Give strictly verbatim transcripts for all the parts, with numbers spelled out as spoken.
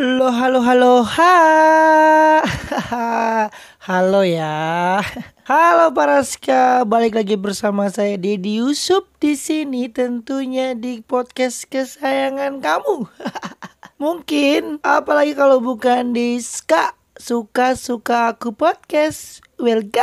Halo, halo, halo, ha, halo ya, halo Paraska, balik lagi bersama saya Deddy Yusup di sini tentunya di podcast kesayangan kamu. Mungkin, apalagi kalau bukan di Ska, suka-suka aku podcast, welcome.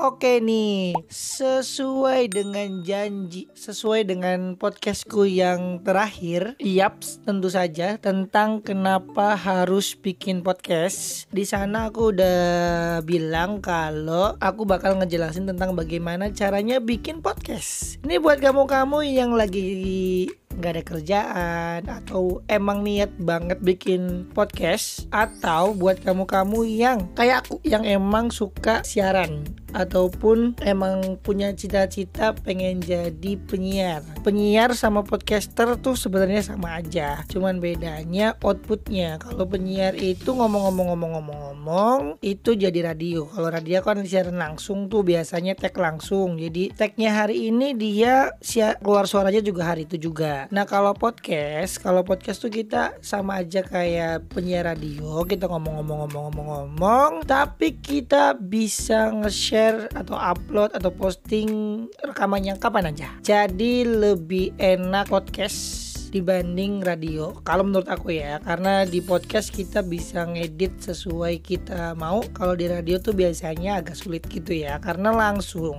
Oke nih, sesuai dengan janji, sesuai dengan podcastku yang terakhir, yaps, tentu saja tentang kenapa harus bikin podcast. Di sana aku udah bilang kalau aku bakal ngejelasin tentang bagaimana caranya bikin podcast. Ini buat kamu-kamu yang lagi gak ada kerjaan atau emang niat banget bikin podcast, atau buat kamu-kamu yang kayak aku yang emang suka siaran ataupun emang punya cita-cita pengen jadi penyiar. Penyiar sama podcaster tuh sebenarnya sama aja, cuman bedanya outputnya. Kalau penyiar itu ngomong-ngomong-ngomong-ngomong itu jadi radio. Kalau radio kan siaran langsung tuh biasanya tag langsung. Jadi tagnya hari ini dia siar, keluar suaranya juga hari itu juga. Nah kalau podcast, kalau podcast tuh kita sama aja kayak penyiar radio, kita ngomong-ngomong-ngomong-ngomong-ngomong, tapi kita bisa nge-share atau upload atau posting rekamannya kapan aja. Jadi lebih enak podcast dibanding radio, kalau menurut aku ya, karena di podcast kita bisa ngedit sesuai kita mau. Kalau di radio tuh biasanya agak sulit gitu ya, karena langsung.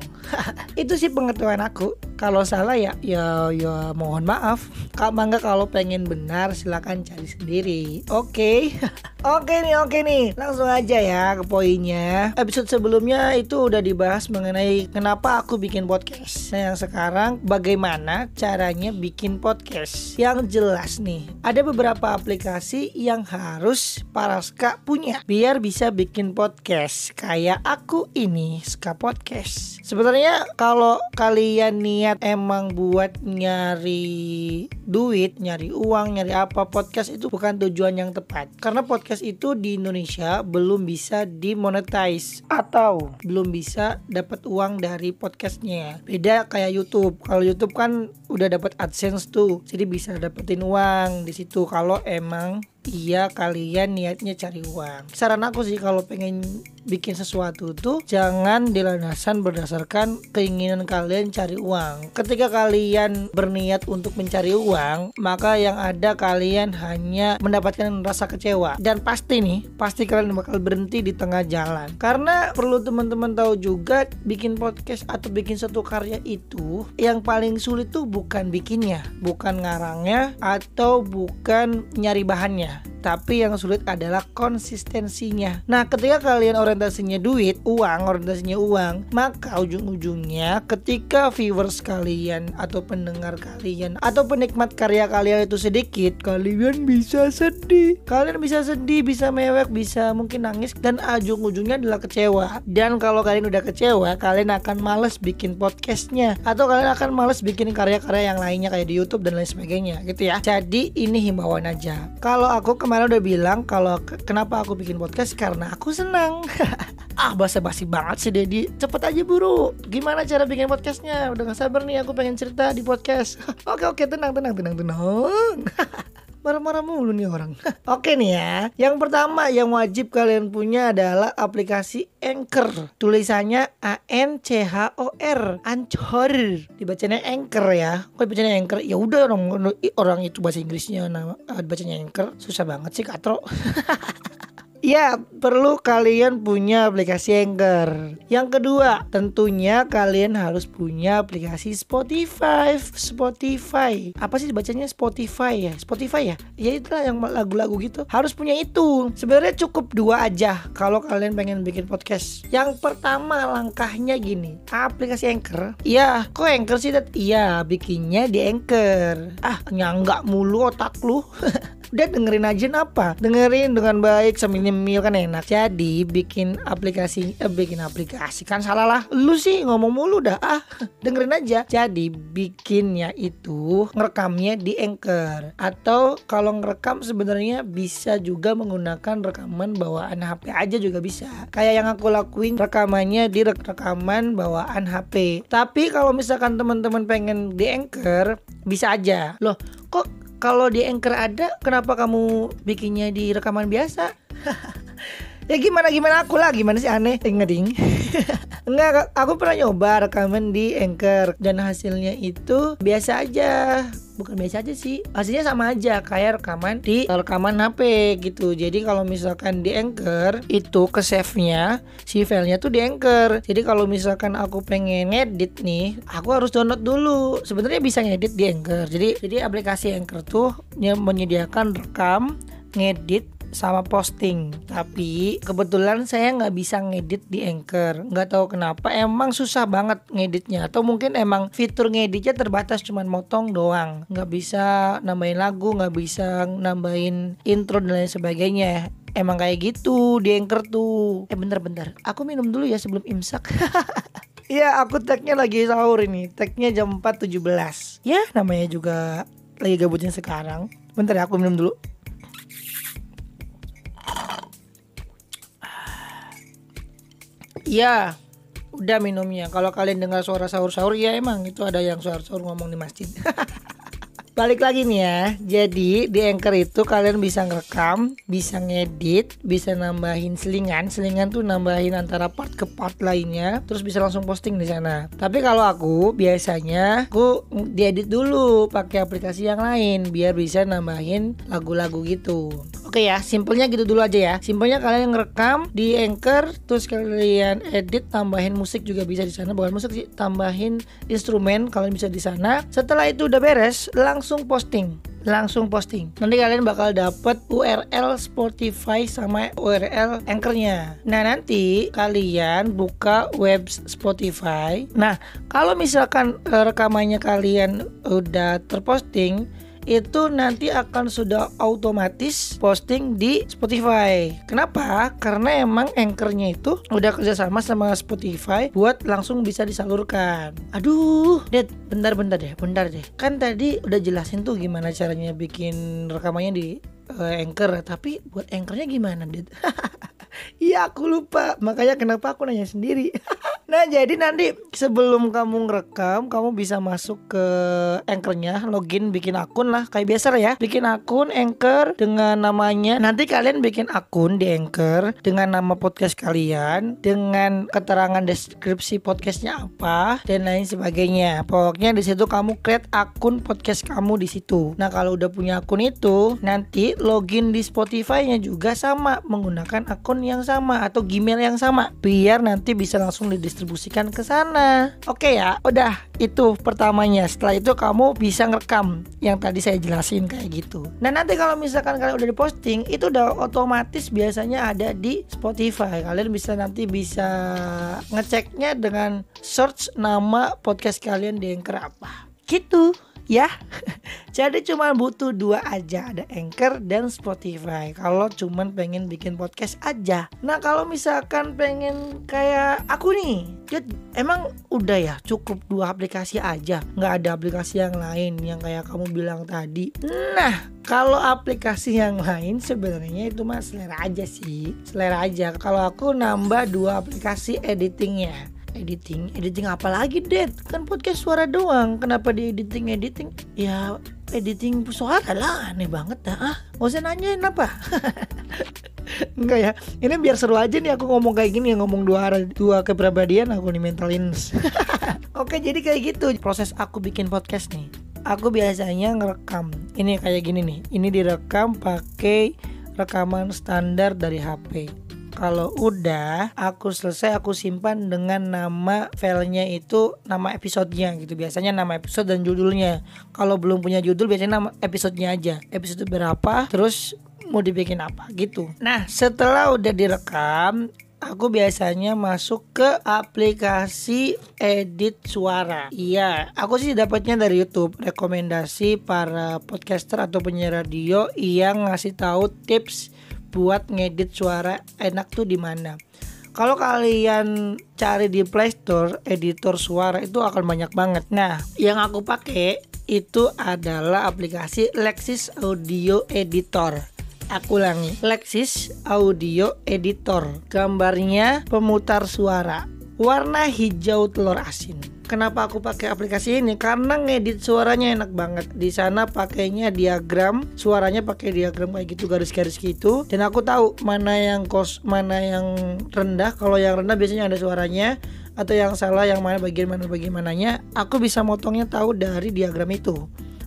Itu sih pengetahuan aku. Kalau salah ya, ya, ya mohon maaf. Kak Mangga kalau pengen benar silakan cari sendiri. Oke, oke nih, oke nih. Langsung aja ya ke poinnya. Episode sebelumnya itu udah dibahas mengenai kenapa aku bikin podcast. Nah, yang sekarang bagaimana caranya bikin podcast. Yang jelas nih, ada beberapa aplikasi yang harus Paraska punya biar bisa bikin podcast. Kayak aku ini, Ska Podcast. Sebenarnya kalau kalian niat emang buat nyari duit, nyari uang, nyari apa, podcast itu bukan tujuan yang tepat. Karena podcast itu di Indonesia belum bisa dimonetize atau belum bisa dapat uang dari podcastnya. Beda kayak YouTube. Kalau YouTube kan udah dapat AdSense tuh, jadi bisa dapetin uang di situ kalau emang iya kalian niatnya cari uang. Saran aku sih kalau pengen bikin sesuatu tuh jangan dilandasan berdasarkan keinginan kalian cari uang. Ketika kalian berniat untuk mencari uang, maka yang ada kalian hanya mendapatkan rasa kecewa. Dan pasti nih, pasti kalian bakal berhenti di tengah jalan. Karena perlu teman-teman tahu juga, bikin podcast atau bikin suatu karya itu yang paling sulit tuh bukan bikinnya, bukan ngarangnya, atau bukan nyari bahannya, tapi yang sulit adalah konsistensinya. Nah, ketika kalian orientasinya duit, uang, orientasinya uang, maka ujung-ujungnya ketika viewers kalian atau pendengar kalian atau penikmat karya kalian itu sedikit, kalian bisa sedih. Kalian bisa sedih, bisa mewek, bisa mungkin nangis, dan ujung-ujungnya adalah kecewa. Dan kalau kalian udah kecewa, kalian akan males bikin podcastnya, atau kalian akan males bikin karya-karya yang lainnya kayak di YouTube dan lain sebagainya, gitu ya. Jadi ini himbauan aja. Kalau aku ke Kemarin udah bilang kalau kenapa aku bikin podcast karena aku senang. Ah, basa-basi banget sih Deddy. Cepet aja buru. Gimana cara bikin podcastnya? Udah gak sabar nih aku pengen cerita di podcast. Oke oke tenang tenang tenang tenang. Marah-marah mulu nih orang. Oke nih ya. Yang pertama yang wajib kalian punya adalah aplikasi Anchor. Tulisannya A N C H O R, Anchor. Dibacanya Anchor ya. Kok dibacanya Anchor? Ya udah orang orang itu bahasa Inggrisnya nama dibacanya Anchor. Susah banget sih katro. Ya, perlu kalian punya aplikasi Anchor. Yang kedua, tentunya kalian harus punya aplikasi Spotify. Spotify. Apa sih dibacanya Spotify ya? Spotify ya? Ya itulah yang lagu-lagu gitu. Harus punya itu. Sebenarnya cukup dua aja kalau kalian pengen bikin podcast. Yang pertama langkahnya gini. Aplikasi Anchor. Iya, kok Anchor sih? Iya, bikinnya di Anchor. Ah, nyanggak mulu otak lu. udah dengerin aja apa, dengerin dengan baik semil-mil kan enak. Jadi bikin aplikasi eh, bikin aplikasi kan salah lah, lu sih ngomong mulu dah, ah dengerin aja. Jadi bikinnya itu ngerekamnya di Anchor, atau kalau ngerekam sebenarnya bisa juga menggunakan rekaman bawaan H P aja juga bisa, kayak yang aku lakuin rekamannya di rekaman bawaan H P. Tapi kalau misalkan teman-teman pengen di Anchor bisa aja. Loh, kok kalau di Anchor ada, kenapa kamu bikinnya di rekaman biasa? Ya gimana-gimana aku lah, gimana sih aneh, ting-ting. Enggak, aku pernah nyoba rekaman di Anchor dan hasilnya itu biasa aja. Bukan biasa aja sih, hasilnya sama aja kayak rekaman di rekaman H P gitu. Jadi kalau misalkan di Anchor itu ke save-nya, si filenya tuh di Anchor. Jadi kalau misalkan aku pengen ngedit nih, aku harus download dulu. Sebenarnya bisa ngedit di Anchor. Jadi jadi aplikasi Anchor tuh menyediakan rekam, ngedit, sama posting. Tapi kebetulan saya nggak bisa ngedit di Anchor, nggak tahu kenapa, emang susah banget ngeditnya, atau mungkin emang fitur ngeditnya terbatas, cuman motong doang, nggak bisa nambahin lagu, nggak bisa nambahin intro dan lain sebagainya. Emang kayak gitu di Anchor tuh. Eh bentar-bentar, aku minum dulu ya sebelum imsak. Ya aku tagnya lagi sahur ini, tagnya jam empat lewat tujuh belas. Ya namanya juga lagi gabutnya sekarang. Bentar ya aku minum dulu. Ya, udah minumnya. Kalau kalian dengar suara sahur-sahur, ya emang itu ada yang sahur-sahur ngomong di masjid. Balik lagi nih ya. Jadi di Anchor itu kalian bisa ngerekam, bisa ngedit, bisa nambahin selingan. Selingan tuh nambahin antara part ke part lainnya, terus bisa langsung posting di sana. Tapi kalau aku biasanya aku diedit dulu pakai aplikasi yang lain biar bisa nambahin lagu-lagu gitu. Oke ya, simpelnya gitu dulu aja ya. Simpelnya kalian ngerekam di Anchor, terus kalian edit, tambahin musik juga bisa di sana. Bukan musik sih, tambahin instrumen kalian bisa di sana. Setelah itu udah beres, langsung posting. Langsung posting. Nanti kalian bakal dapet U R L Spotify sama U R L Anchor-nya. Nah nanti kalian buka web Spotify. Nah kalau misalkan rekamannya kalian udah terposting, itu nanti akan sudah otomatis posting di Spotify. Kenapa? Karena emang Anchor-nya itu udah kerjasama sama Spotify buat langsung bisa disalurkan. Aduh, Ded, bentar-bentar deh, bentar deh. Kan tadi udah jelasin tuh gimana caranya bikin rekamannya di uh, Anchor, tapi buat Anchor-nya gimana, Ded? Iya aku lupa, makanya kenapa aku nanya sendiri. Nah jadi nanti sebelum kamu ngerekam, kamu bisa masuk ke Anchor-nya, login, bikin akun lah, kayak biasa ya. Bikin akun Anchor dengan namanya. Nanti kalian bikin akun di Anchor dengan nama podcast kalian, dengan keterangan deskripsi podcastnya apa, dan lain sebagainya. Pokoknya di situ kamu create akun podcast kamu di situ. Nah kalau udah punya akun itu, nanti login di Spotify-nya juga sama, menggunakan akun yang sama atau Gmail yang sama, biar nanti bisa langsung didistribusikan ke sana. Oke ya, udah itu pertamanya. Setelah itu kamu bisa ngerekam yang tadi saya jelasin kayak gitu. Nah nanti kalau misalkan kalian udah diposting, itu udah otomatis biasanya ada di Spotify. Kalian bisa nanti bisa ngeceknya dengan search nama podcast kalian di Anchor apa gitu ya. Jadi cuma butuh dua aja, ada Anchor dan Spotify kalau cuma pengen bikin podcast aja. Nah kalau misalkan pengen kayak aku nih, emang udah ya cukup dua aplikasi aja, gak ada aplikasi yang lain yang kayak kamu bilang tadi. Nah kalau aplikasi yang lain sebenarnya itu mah selera aja sih, selera aja. Kalau aku nambah dua aplikasi editingnya. Editing, editing apa lagi, Dad? Kan podcast suara doang. Kenapa di editing, editing? Ya, editing suara lah, aneh banget dah. Ah, nggak usah nanyain apa. Enggak ya. Ini biar seru aja nih aku ngomong kayak gini, ngomong dua arah, dua kepribadian aku nih, mental illness. Oke, jadi kayak gitu proses aku bikin podcast nih. Aku biasanya ngerekam. Ini kayak gini nih. Ini direkam pakai rekaman standar dari H P. Kalau udah aku selesai, aku simpan dengan nama filenya itu, nama episodenya gitu. Biasanya nama episode dan judulnya. Kalau belum punya judul biasanya nama episodenya aja, episode berapa, terus mau dibikin apa gitu. Nah setelah udah direkam, aku biasanya masuk ke aplikasi edit suara. Iya, aku sih dapatnya dari YouTube, rekomendasi para podcaster atau penyiar radio yang ngasih tahu tips buat ngedit suara enak tuh di mana. Kalau kalian cari di Play Store editor suara itu akan banyak banget. Nah, yang aku pakai itu adalah aplikasi Lexis Audio Editor. Aku ulangi, Lexis Audio Editor. Gambarnya pemutar suara, warna hijau telur asin. Kenapa aku pakai aplikasi ini? Karena ngedit suaranya enak banget. Di sana pakainya diagram, suaranya pakai diagram kayak gitu, garis-garis gitu. Dan aku tahu mana yang kos, mana yang rendah. Kalau yang rendah biasanya ada suaranya, atau yang salah yang mana bagian mana bagian mananya. Aku bisa motongnya tahu dari diagram itu.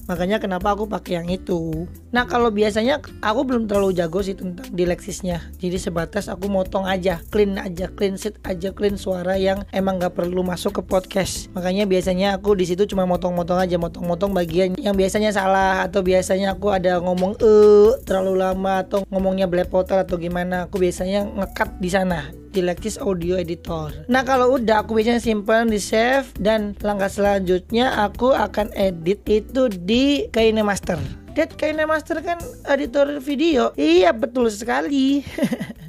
Makanya kenapa aku pakai yang itu. Nah, kalau biasanya aku belum terlalu jago sih tentang di Lexisnya. Jadi sebatas aku motong aja, clean aja, clean sheet aja, clean suara yang emang gak perlu masuk ke podcast. Makanya biasanya aku di situ cuma motong-motong aja, motong-motong bagian yang biasanya salah, atau biasanya aku ada ngomong eh terlalu lama atau ngomongnya belepotan atau gimana. Aku biasanya nge-cut di sana, di Lexis Audio Editor. Nah, kalau udah aku biasanya simpan di save, dan langkah selanjutnya aku akan edit itu di KineMaster. Dad, KineMaster kan editor video. Iya, betul sekali.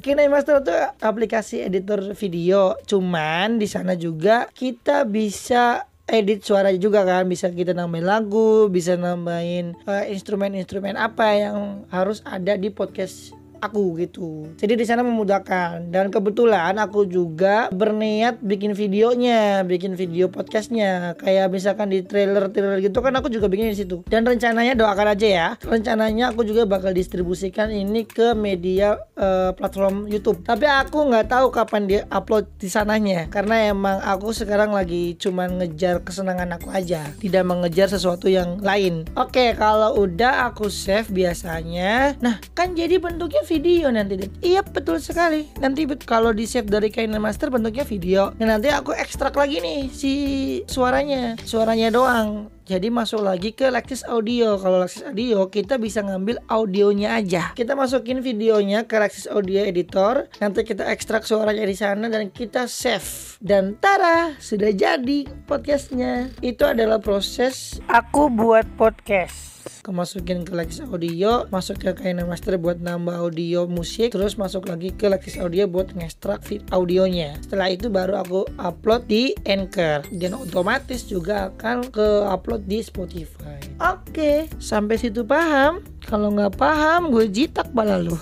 KineMaster itu aplikasi editor video, cuman di sana juga kita bisa edit suara juga kan, bisa kita nambahin lagu, bisa nambahin uh, instrumen-instrumen apa yang harus ada di podcast aku gitu. Jadi di sana memudahkan, dan kebetulan aku juga berniat bikin videonya, bikin video podcastnya. Kayak misalkan di trailer-trailer gitu kan aku juga bikin di situ. Dan rencananya, doakan aja ya, rencananya aku juga bakal distribusikan ini ke media uh, platform YouTube. Tapi aku nggak tahu kapan di upload di sananya, karena emang aku sekarang lagi cuman ngejar kesenangan aku aja, tidak mengejar sesuatu yang lain. Oke, kalau udah aku save biasanya, nah kan jadi bentuknya video nanti. Iya, betul sekali. Nanti kalau di save dari KineMaster bentuknya video. Dan nanti aku ekstrak lagi nih si suaranya, suaranya doang. Jadi masuk lagi ke Lexis Audio. Kalau Lexis Audio kita bisa ngambil audionya aja. Kita masukin videonya ke Lexis Audio Editor. Nanti kita ekstrak suaranya di sana dan kita save. Dan tara, sudah jadi podcastnya. Itu adalah proses aku buat podcast. Masukin ke Lexis Audio, masuk ke KineMaster buat nambah audio musik, terus masuk lagi ke Lexis Audio buat ngekstrak feed audionya. Setelah itu baru aku upload di Anchor, dan otomatis juga akan ke upload di Spotify. Oke, sampai situ paham? Kalau nggak paham, gue jitak pala lu.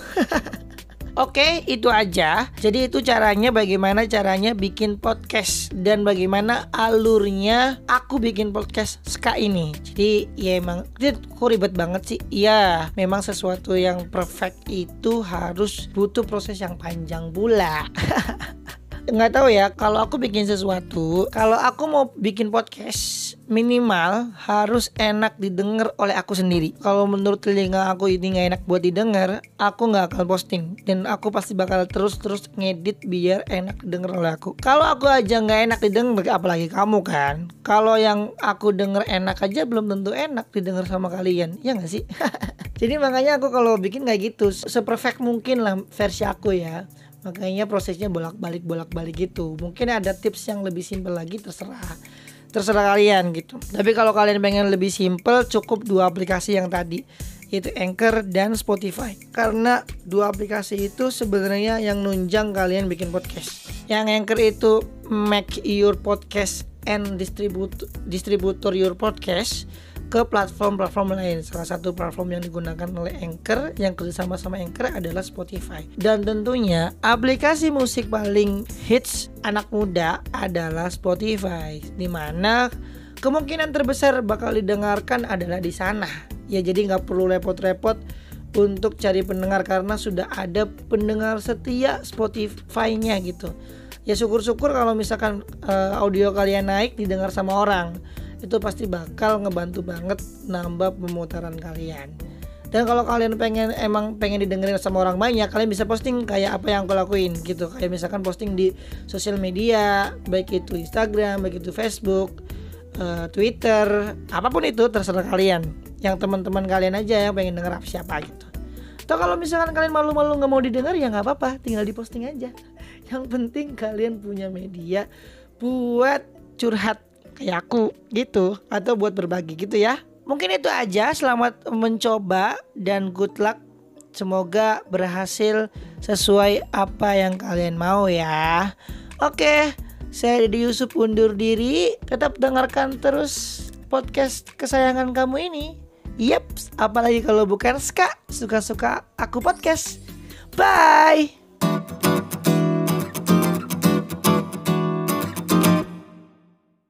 Oke, itu aja. Jadi itu caranya, bagaimana caranya bikin podcast dan bagaimana alurnya aku bikin podcast ska ini. Jadi ya emang kok ribet banget sih. Iya, memang sesuatu yang perfect itu harus butuh proses yang panjang pula. Nggak tahu ya, kalau aku bikin sesuatu, kalau aku mau bikin podcast, minimal harus enak didengar oleh aku sendiri. Kalau menurut telinga aku ini nggak enak buat didengar, aku nggak akan posting. Dan aku pasti bakal terus-terus ngedit biar enak didengar oleh aku. Kalau aku aja nggak enak didengar, apalagi kamu kan. Kalau yang aku denger enak aja belum tentu enak didengar sama kalian, ya nggak sih? Jadi makanya aku kalau bikin kayak gitu, seperfect mungkin lah versi aku ya. Makanya prosesnya bolak-balik, bolak-balik gitu. Mungkin ada tips yang lebih simpel lagi, terserah terserah kalian gitu. Tapi kalau kalian pengen lebih simpel, cukup dua aplikasi yang tadi, yaitu Anchor dan Spotify. Karena dua aplikasi itu sebenarnya yang nunjang kalian bikin podcast. Yang Anchor itu make your podcast and distribute distributor your podcast ke platform-platform lain. Salah satu platform yang digunakan oleh Anchor yang kerjasama sama Anchor adalah Spotify. Dan tentunya aplikasi musik paling hits anak muda adalah Spotify, dimana kemungkinan terbesar bakal didengarkan adalah di sana. Ya, jadi nggak perlu repot-repot untuk cari pendengar, karena sudah ada pendengar setia Spotify-nya gitu. Ya syukur-syukur kalau misalkan uh, audio kalian naik didengar sama orang, itu pasti bakal ngebantu banget nambah pemutaran kalian. Dan kalau kalian pengen emang pengen didengerin sama orang banyak, kalian bisa posting kayak apa yang aku lakuin gitu. Kayak misalkan posting di sosial media, baik itu Instagram, baik itu Facebook, uh, Twitter, apapun itu terserah kalian. Yang teman-teman kalian aja yang pengen denger siapa gitu. Atau kalau misalkan kalian malu-malu nggak mau didengar, ya nggak apa-apa, tinggal diposting aja. Yang penting kalian punya media buat curhat kayak aku gitu, atau buat berbagi gitu ya. Mungkin itu aja, selamat mencoba dan good luck. Semoga berhasil sesuai apa yang kalian mau ya. Oke, saya Deddy Yusup undur diri. Tetap dengarkan terus podcast kesayangan kamu ini. Yep, apalagi kalau bukan Ska. Suka-suka aku podcast. Bye.